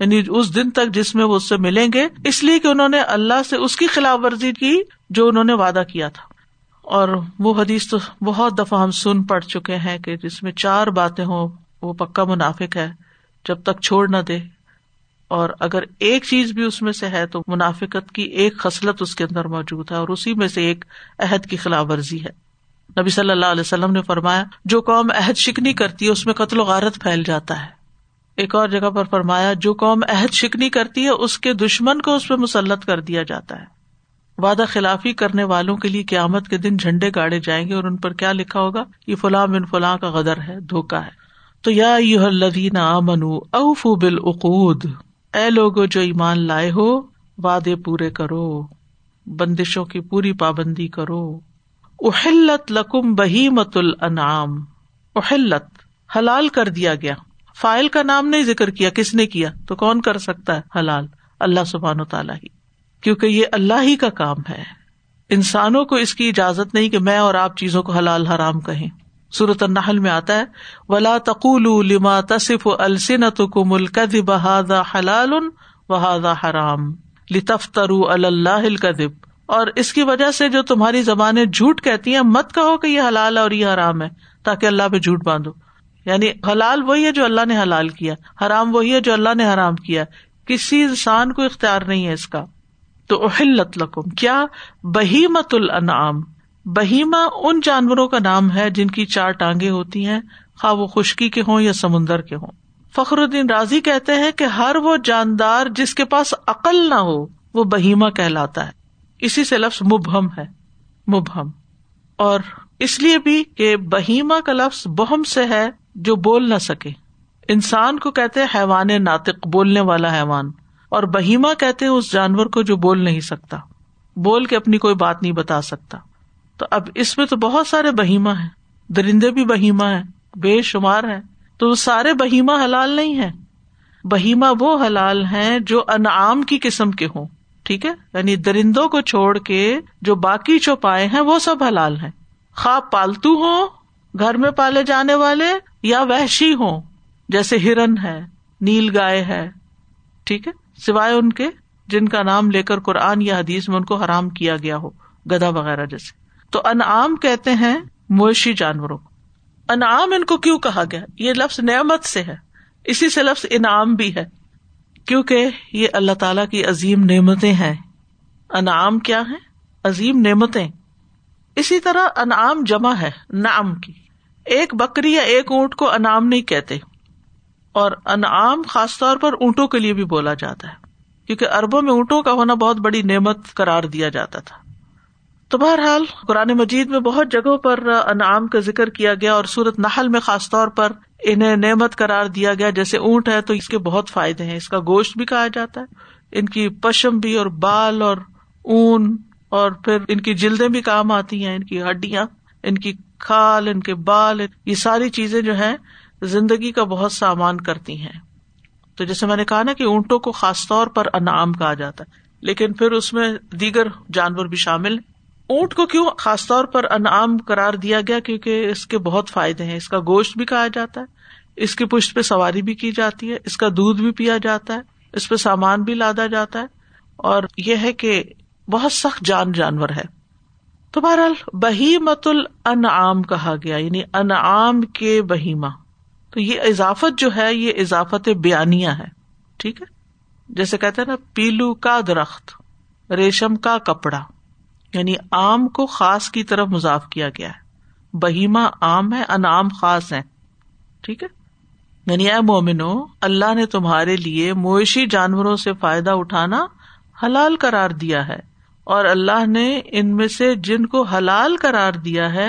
یعنی اس دن تک جس میں وہ اس سے ملیں گے، اس لیے کہ انہوں نے اللہ سے اس کی خلاف ورزی کی جو انہوں نے وعدہ کیا تھا. اور وہ حدیث تو بہت دفعہ ہم سن پڑ چکے ہیں کہ جس میں چار باتیں ہوں وہ پکا منافق ہے جب تک چھوڑ نہ دے، اور اگر ایک چیز بھی اس میں سے ہے تو منافقت کی ایک خصلت اس کے اندر موجود ہے، اور اسی میں سے ایک عہد کی خلاف ورزی ہے. نبی صلی اللہ علیہ وسلم نے فرمایا، جو قوم عہد شکنی کرتی ہے اس میں قتل و غارت پھیل جاتا ہے. ایک اور جگہ پر فرمایا، جو قوم عہد شکنی کرتی ہے اس کے دشمن کو اس پہ مسلط کر دیا جاتا ہے. وعدہ خلافی کرنے والوں کے لیے قیامت کے دن جھنڈے گاڑے جائیں گے، اور ان پر کیا لکھا ہوگا، یہ فلاں من فلاں کا غدر ہے، دھوکا ہے. تو یا ایھا الذین آمنوا اوفوا بالعقود، اے لوگو جو ایمان لائے ہو وعدے پورے کرو، بندشوں کی پوری پابندی کرو. احلت لکم بہیمۃ الانعام، احلت حلال کر دیا گیا، فاعل کا نام نہیں ذکر کیا کس نے کیا، تو کون کر سکتا ہے حلال؟ اللہ سبحانہ و تعالیٰ ہی، کیونکہ یہ اللہ ہی کا کام ہے. انسانوں کو اس کی اجازت نہیں کہ میں اور آپ چیزوں کو حلال حرام کہیں. سورۃ النحل میں آتا ہے، ولا تقولوا لما تصف السنتکم الکذب ھذا حلال وھذا حرام لتفتروا علی اللہ الکذب، اور اس کی وجہ سے جو تمہاری زبانیں جھوٹ کہتی ہیں مت کہو کہ یہ حلال اور یہ حرام ہے، تاکہ اللہ پہ جھوٹ باندھو. یعنی حلال وہی ہے جو اللہ نے حلال کیا، حرام وہی ہے جو اللہ نے حرام کیا، کسی انسان کو اختیار نہیں ہے اس کا. تو احلت لکم، کیا بہیمۃ الانعام، بہیمہ ان جانوروں کا نام ہے جن کی چار ٹانگیں ہوتی ہیں، خواہ وہ خشکی کے ہوں یا سمندر کے ہوں. فخر الدین رازی کہتے ہیں کہ ہر وہ جاندار جس کے پاس عقل نہ ہو وہ بہیمہ کہلاتا ہے. اسی سے لفظ مبہم ہے، مبہم، اور اس لیے بھی کہ بہیمہ کا لفظ بہم سے ہے جو بول نہ سکے. انسان کو کہتے ہیں حیوان ناطق، بولنے والا حیوان، اور بہیمہ کہتے ہیں اس جانور کو جو بول نہیں سکتا، بول کے اپنی کوئی بات نہیں بتا سکتا. تو اب اس میں تو بہت سارے بہیمہ ہیں، درندے بھی بہیمہ ہیں، بے شمار ہیں، تو سارے بہیمہ حلال نہیں ہیں. بہیمہ وہ حلال ہیں جو انعام کی قسم کے ہوں، ٹھیک ہے، یعنی درندوں کو چھوڑ کے جو باقی چوپائے ہیں وہ سب حلال ہیں، خواہ پالتو ہوں، گھر میں پالے جانے والے، یا وحشی ہوں جیسے ہرن ہے، نیل گائے ہے، ٹھیک ہے، سوائے ان کے جن کا نام لے کر قرآن یا حدیث میں ان کو حرام کیا گیا ہو، گدھا وغیرہ جیسے. تو انعام کہتے ہیں مویشی جانوروں کو. انعام ان کو کیوں کہا گیا؟ یہ لفظ نعمت سے ہے، اسی سے لفظ انعام بھی ہے، کیونکہ یہ اللہ تعالیٰ کی عظیم نعمتیں ہیں. انعام کیا ہیں؟ عظیم نعمتیں. اسی طرح انعام جمع ہے نعم کی، ایک بکری یا ایک اونٹ کو انعام نہیں کہتے، اور انعام خاص طور پر اونٹوں کے لیے بھی بولا جاتا ہے، کیونکہ عربوں میں اونٹوں کا ہونا بہت بڑی نعمت قرار دیا جاتا تھا. تو بہرحال قرآن مجید میں بہت جگہوں پر انعام کا ذکر کیا گیا، اور سورۃ نحل میں خاص طور پر انہیں نعمت قرار دیا گیا. جیسے اونٹ ہے تو اس کے بہت فائدے ہیں، اس کا گوشت بھی کھایا جاتا ہے، ان کی پشم بھی اور بال اور اون، اور پھر ان کی جلدیں بھی کام آتی ہیں، ان کی ہڈیاں، ان کی کھال، ان کے بال، یہ ساری چیزیں جو ہیں زندگی کا بہت سامان کرتی ہیں. تو جیسے میں نے کہا نا کہ اونٹوں کو خاص طور پر انعام کہا جاتا ہے، لیکن پھر اس میں دیگر جانور بھی شامل ہیں. اونٹ کو کیوں خاص طور پر انعام قرار دیا گیا؟ کیونکہ اس کے بہت فائدے ہیں، اس کا گوشت بھی کھایا جاتا ہے، اس کی پشت پہ سواری بھی کی جاتی ہے، اس کا دودھ بھی پیا جاتا ہے، اس پہ سامان بھی لادا جاتا ہے، اور یہ ہے کہ بہت سخت جان جانور ہے. تو بہرحال بہیمۃ الانعام کہا گیا، یعنی انعام کے بہیمہ. تو یہ اضافت جو ہے یہ اضافت بیانیہ ہے، ٹھیک ہے، جیسے کہتے ہیں نا پیلو کا درخت، ریشم کا کپڑا، یعنی عام کو خاص کی طرف مضاف کیا گیا ہے. بہیمہ عام ہے، انعام خاص ہے، ٹھیک ہے. یعنی اے مومنو، اللہ نے تمہارے لیے مویشی جانوروں سے فائدہ اٹھانا حلال قرار دیا ہے، اور اللہ نے ان میں سے جن کو حلال قرار دیا ہے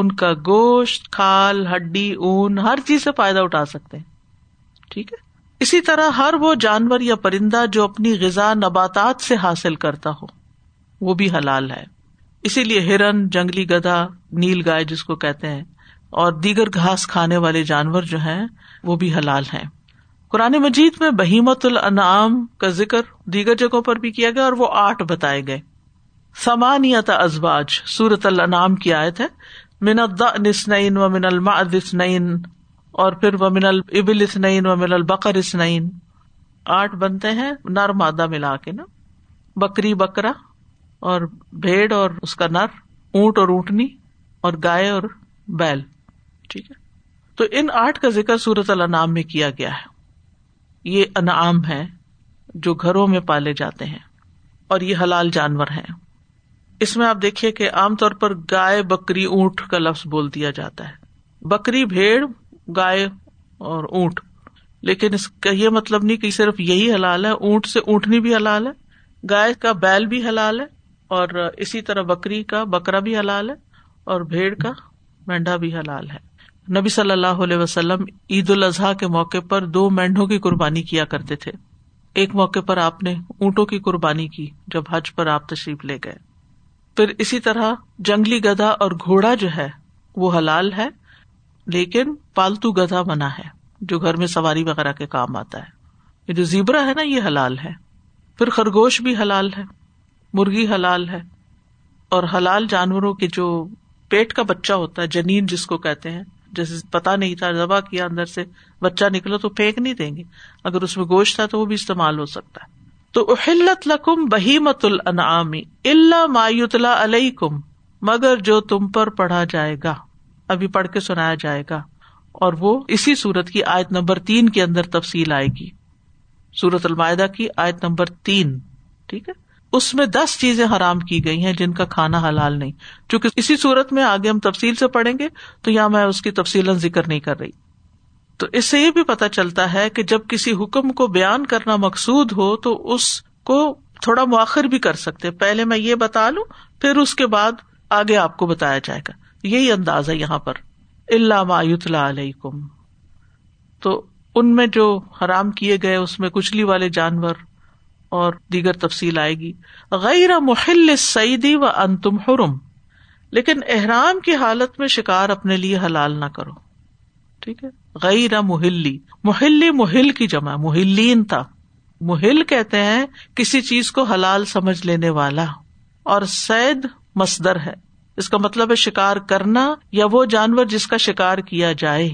ان کا گوشت، کھال، ہڈی، اون، ہر چیز سے فائدہ اٹھا سکتے ہیں، ٹھیک ہے. اسی طرح ہر وہ جانور یا پرندہ جو اپنی غذا نباتات سے حاصل کرتا ہو وہ بھی حلال ہے. اسی لیے ہرن، جنگلی گدھا، نیل گائے جس کو کہتے ہیں، اور دیگر گھاس کھانے والے جانور جو ہیں وہ بھی حلال ہیں. قرآن مجید میں بہیمۃ الانعام کا ذکر دیگر جگہوں پر بھی کیا گیا، اور وہ آٹھ بتائے گئے. ثمانیۃ ازواج سورۃ الانعام کی آیت ہے، من الضأن اثنین ومن المعز اثنین، اور پھر ومن الابل اثنین ومن البقر اثنین. آٹھ بنتے ہیں نر مادہ ملا کے نا، بکری بکرا اور بھیڑ اور اس کا نر، اونٹ اور اونٹنی، اور گائے اور بیل، ٹھیک ہے. تو ان آٹھ کا ذکر سورۃ الانعام میں کیا گیا ہے. یہ انعام ہے جو گھروں میں پالے جاتے ہیں، اور یہ حلال جانور ہیں. اس میں آپ دیکھیے کہ عام طور پر گائے، بکری، اونٹ کا لفظ بول دیا جاتا ہے، بکری، بھیڑ، گائے اور اونٹ. لیکن اس کا یہ مطلب نہیں کہ صرف یہی حلال ہے، اونٹ سے اونٹنی بھی حلال ہے، گائے کا بیل بھی حلال ہے، اور اسی طرح بکری کا بکرا بھی حلال ہے، اور بھیڑ کا مینڈا بھی حلال ہے. نبی صلی اللہ علیہ وسلم عید الاضحیٰ کے موقع پر دو مینڈوں کی قربانی کیا کرتے تھے. ایک موقع پر آپ نے اونٹوں کی قربانی کی جب حج پر آپ تشریف لے گئے. پھر اسی طرح جنگلی گدھا اور گھوڑا جو ہے وہ حلال ہے، لیکن پالتو گدھا منع ہے جو گھر میں سواری وغیرہ کے کام آتا ہے. یہ جو زیبرا ہے نا یہ حلال ہے. پھر خرگوش بھی حلال ہے، مرغی حلال ہے، اور حلال جانوروں کے جو پیٹ کا بچہ ہوتا ہے، جنین جس کو کہتے ہیں، جیسے پتا نہیں تھا، ذبح کیا، اندر سے بچہ نکلا تو پھینک نہیں دیں گے، اگر اس میں گوشت تھا تو وہ بھی استعمال ہو سکتا ہے. تو احلت لکم بہیمۃ الانعام الا ما یتلی علیکم، مگر جو تم پر پڑھا جائے گا، ابھی پڑھ کے سنایا جائے گا، اور وہ اسی سورت کی آیت نمبر تین کے اندر تفصیل آئے گی، سورۃ المائدہ کی آیت نمبر تین، ٹھیک ہے. اس میں دس چیزیں حرام کی گئی ہیں جن کا کھانا حلال نہیں. چونکہ اسی صورت میں آگے ہم تفصیل سے پڑھیں گے تو یہاں میں اس کی تفصیل ذکر نہیں کر رہی. تو اس سے یہ بھی پتہ چلتا ہے کہ جب کسی حکم کو بیان کرنا مقصود ہو تو اس کو تھوڑا مؤخر بھی کر سکتے, پہلے میں یہ بتا لوں پھر اس کے بعد آگے آپ کو بتایا جائے گا. یہی انداز ہے یہاں پر الا ما یتلی علیکم. تو ان میں جو حرام کیے گئے اس میں کچلی والے جانور اور دیگر تفصیل آئے گی. غیر محل الصید وانتم حرم, لیکن احرام کی حالت میں شکار اپنے لیے حلال نہ کرو. ٹھیک ہے, غیر محلی, محلی محل کی جمع محلین تھا. محل کہتے ہیں کسی چیز کو حلال سمجھ لینے والا, اور صید مصدر ہے, اس کا مطلب ہے شکار کرنا یا وہ جانور جس کا شکار کیا جائے.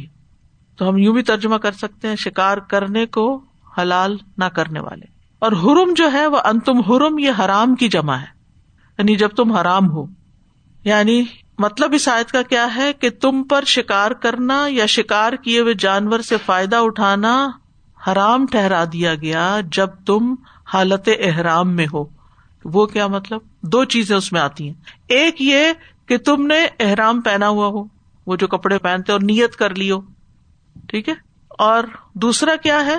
تو ہم یوں بھی ترجمہ کر سکتے ہیں شکار کرنے کو حلال نہ کرنے والے. اور حرم جو ہے وہ انتم حرم, یہ حرام کی جمع ہے, یعنی جب تم حرام ہو. یعنی مطلب اس آیت کا کیا ہے کہ تم پر شکار کرنا یا شکار کیے ہوئے جانور سے فائدہ اٹھانا حرام ٹھہرا دیا گیا جب تم حالت احرام میں ہو. وہ کیا مطلب, دو چیزیں اس میں آتی ہیں. ایک یہ کہ تم نے احرام پہنا ہوا ہو, وہ جو کپڑے پہنتے اور نیت کر لی ہو, ٹھیک ہے. اور دوسرا کیا ہے,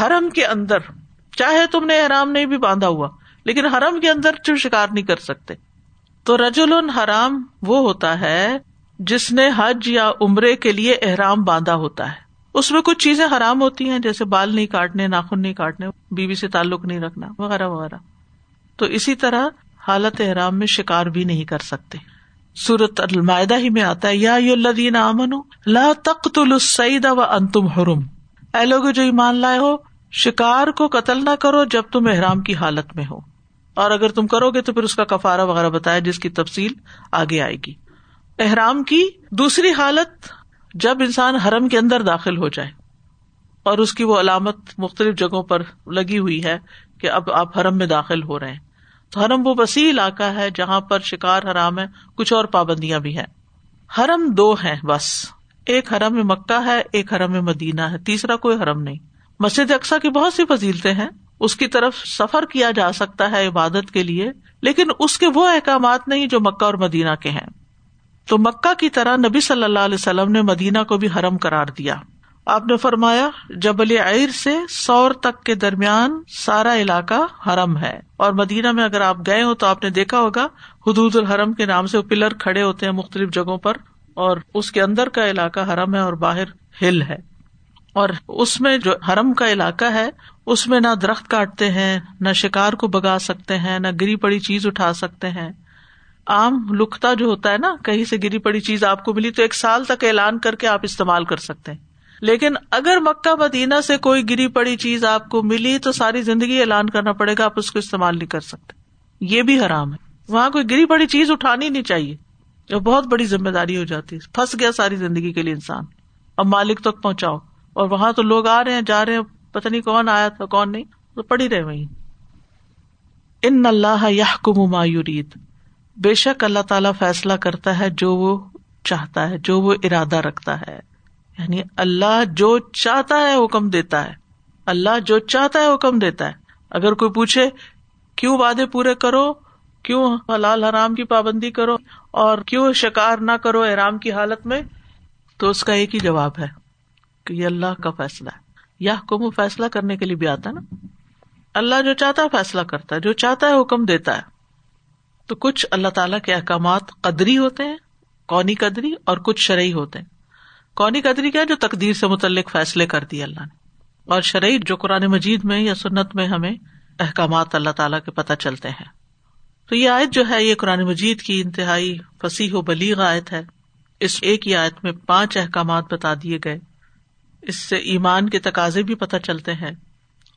حرم کے اندر چاہے تم نے احرام نہیں بھی باندھا ہوا لیکن حرم کے اندر جو شکار نہیں کر سکتے. تو رجل حرام وہ ہوتا ہے جس نے حج یا عمرے کے لیے احرام باندھا ہوتا ہے. اس میں کچھ چیزیں حرام ہوتی ہیں جیسے بال نہیں کاٹنے, ناخن نہیں کاٹنے, بیوی سے تعلق نہیں رکھنا وغیرہ وغیرہ. تو اسی طرح حالت احرام میں شکار بھی نہیں کر سکتے. سورۃ المائدہ ہی میں آتا ہے یا ایھا الذین آمنوا لا تقتلوا الصید وانتم حرم, اے لوگو جو ایمان لائے ہو شکار کو قتل نہ کرو جب تم احرام کی حالت میں ہو. اور اگر تم کرو گے تو پھر اس کا کفارہ وغیرہ بتایا جس کی تفصیل آگے آئے گی. احرام کی دوسری حالت جب انسان حرم کے اندر داخل ہو جائے, اور اس کی وہ علامت مختلف جگہوں پر لگی ہوئی ہے کہ اب آپ حرم میں داخل ہو رہے ہیں. تو حرم وہ وسیع علاقہ ہے جہاں پر شکار حرام ہے, کچھ اور پابندیاں بھی ہیں. حرم دو ہیں بس, ایک حرم مکہ ہے, ایک حرم مدینہ ہے, تیسرا کوئی حرم نہیں. مسجد اقصیٰ کی بہت سی فضیلتیں ہیں, اس کی طرف سفر کیا جا سکتا ہے عبادت کے لیے, لیکن اس کے وہ احکامات نہیں جو مکہ اور مدینہ کے ہیں. تو مکہ کی طرح نبی صلی اللہ علیہ وسلم نے مدینہ کو بھی حرم قرار دیا. آپ نے فرمایا جبل عیر سے سور تک کے درمیان سارا علاقہ حرم ہے. اور مدینہ میں اگر آپ گئے ہو تو آپ نے دیکھا ہوگا حدود الحرم کے نام سے وہ پلر کھڑے ہوتے ہیں مختلف جگہوں پر, اور اس کے اندر کا علاقہ حرم ہے اور باہر ہل ہے. اور اس میں جو حرم کا علاقہ ہے اس میں نہ درخت کاٹتے ہیں, نہ شکار کو بگا سکتے ہیں, نہ گری پڑی چیز اٹھا سکتے ہیں. عام لکتا جو ہوتا ہے نا, کہیں سے گری پڑی چیز آپ کو ملی تو ایک سال تک اعلان کر کے آپ استعمال کر سکتے ہیں. لیکن اگر مکہ مدینہ سے کوئی گری پڑی چیز آپ کو ملی تو ساری زندگی اعلان کرنا پڑے گا, آپ اس کو استعمال نہیں کر سکتے. یہ بھی حرام ہے, وہاں کوئی گری پڑی چیز اٹھانی نہیں چاہیے. یہ بہت بڑی ذمہ داری ہو جاتی ہے, پھنس گیا ساری زندگی کے لیے انسان. اب مالک تک پہنچاؤ, اور وہاں تو لوگ آ رہے ہیں جا رہے ہیں, پتہ نہیں کون آیا تھا کون نہیں, تو پڑ ہی رہے وہیں. ان اللہ یحکم ما یرید, بے شک اللہ تعالیٰ فیصلہ کرتا ہے جو وہ چاہتا ہے, جو وہ ارادہ رکھتا ہے. یعنی اللہ جو چاہتا ہے حکم دیتا ہے, اللہ جو چاہتا ہے حکم دیتا ہے. اگر کوئی پوچھے کیوں وعدے پورے کرو, کیوں حلال حرام کی پابندی کرو, اور کیوں شکار نہ کرو احرام کی حالت میں, تو اس کا ایک ہی جواب ہے کہ یہ اللہ کا فیصلہ ہے. یحکم فیصلہ کرنے کے لیے بھی آتا نا, اللہ جو چاہتا ہے فیصلہ کرتا ہے, جو چاہتا ہے حکم دیتا ہے. تو کچھ اللہ تعالیٰ کے احکامات قدری ہوتے ہیں, کونی قدری, اور کچھ شرعی ہوتے ہیں. کونی قدری کیا, جو تقدیر سے متعلق فیصلے کر دیے اللہ نے, اور شرعی جو قرآن مجید میں یا سنت میں ہمیں احکامات اللہ تعالیٰ کے پتہ چلتے ہیں. تو یہ آیت جو ہے یہ قرآن مجید کی انتہائی فصیح و بلیغ آیت ہے. اس ایک ہی آیت میں پانچ احکامات بتا دیے گئے. اس سے ایمان کے تقاضے بھی پتہ چلتے ہیں.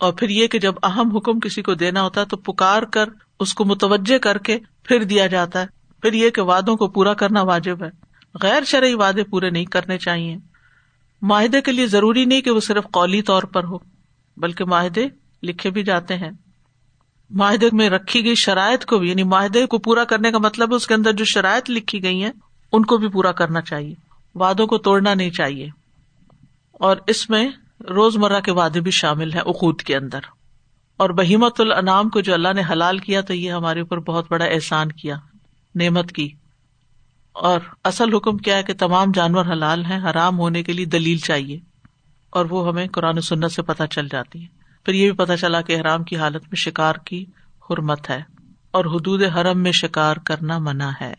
اور پھر یہ کہ جب اہم حکم کسی کو دینا ہوتا ہے تو پکار کر اس کو متوجہ کر کے پھر دیا جاتا ہے. پھر یہ کہ وعدوں کو پورا کرنا واجب ہے, غیر شرعی وعدے پورے نہیں کرنے چاہیے. معاہدے کے لیے ضروری نہیں کہ وہ صرف قولی طور پر ہو, بلکہ معاہدے لکھے بھی جاتے ہیں. معاہدے میں رکھی گئی شرائط کو بھی, یعنی معاہدے کو پورا کرنے کا مطلب اس کے اندر جو شرائط لکھی گئی ہیں ان کو بھی پورا کرنا چاہیے. وعدوں کو توڑنا نہیں چاہیے, اور اس میں روزمرہ کے وعدے بھی شامل ہیں عقود کے اندر. اور بہیمۃ الانعام کو جو اللہ نے حلال کیا تو یہ ہمارے اوپر بہت بڑا احسان کیا، نعمت کی. اور اصل حکم کیا ہے کہ تمام جانور حلال ہیں، حرام ہونے کے لیے دلیل چاہیے، اور وہ ہمیں قرآن و سنت سے پتہ چل جاتی ہے. پھر یہ بھی پتہ چلا کہ احرام کی حالت میں شکار کی حرمت ہے، اور حدود حرم میں شکار کرنا منع ہے.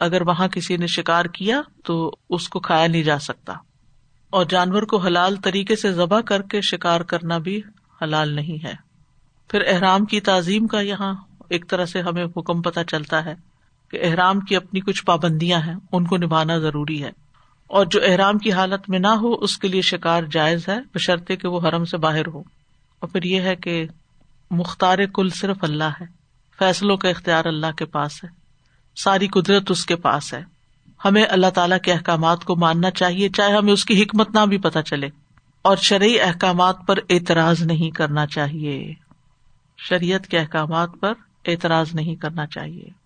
اگر وہاں کسی نے شکار کیا تو اس کو کھایا نہیں جا سکتا، اور جانور کو حلال طریقے سے ذبح کر کے شکار کرنا بھی حلال نہیں ہے. پھر احرام کی تعظیم کا یہاں ایک طرح سے ہمیں حکم پتہ چلتا ہے کہ احرام کی اپنی کچھ پابندیاں ہیں، ان کو نبھانا ضروری ہے، اور جو احرام کی حالت میں نہ ہو اس کے لیے شکار جائز ہے بشرطے کہ وہ حرم سے باہر ہو. اور پھر یہ ہے کہ مختار کل صرف اللہ ہے، فیصلوں کا اختیار اللہ کے پاس ہے، ساری قدرت اس کے پاس ہے. ہمیں اللہ تعالیٰ کے احکامات کو ماننا چاہیے، چاہے ہمیں اس کی حکمت نہ بھی پتہ چلے، اور شرعی احکامات پر اعتراض نہیں کرنا چاہیے، شریعت کے احکامات پر اعتراض نہیں کرنا چاہیے.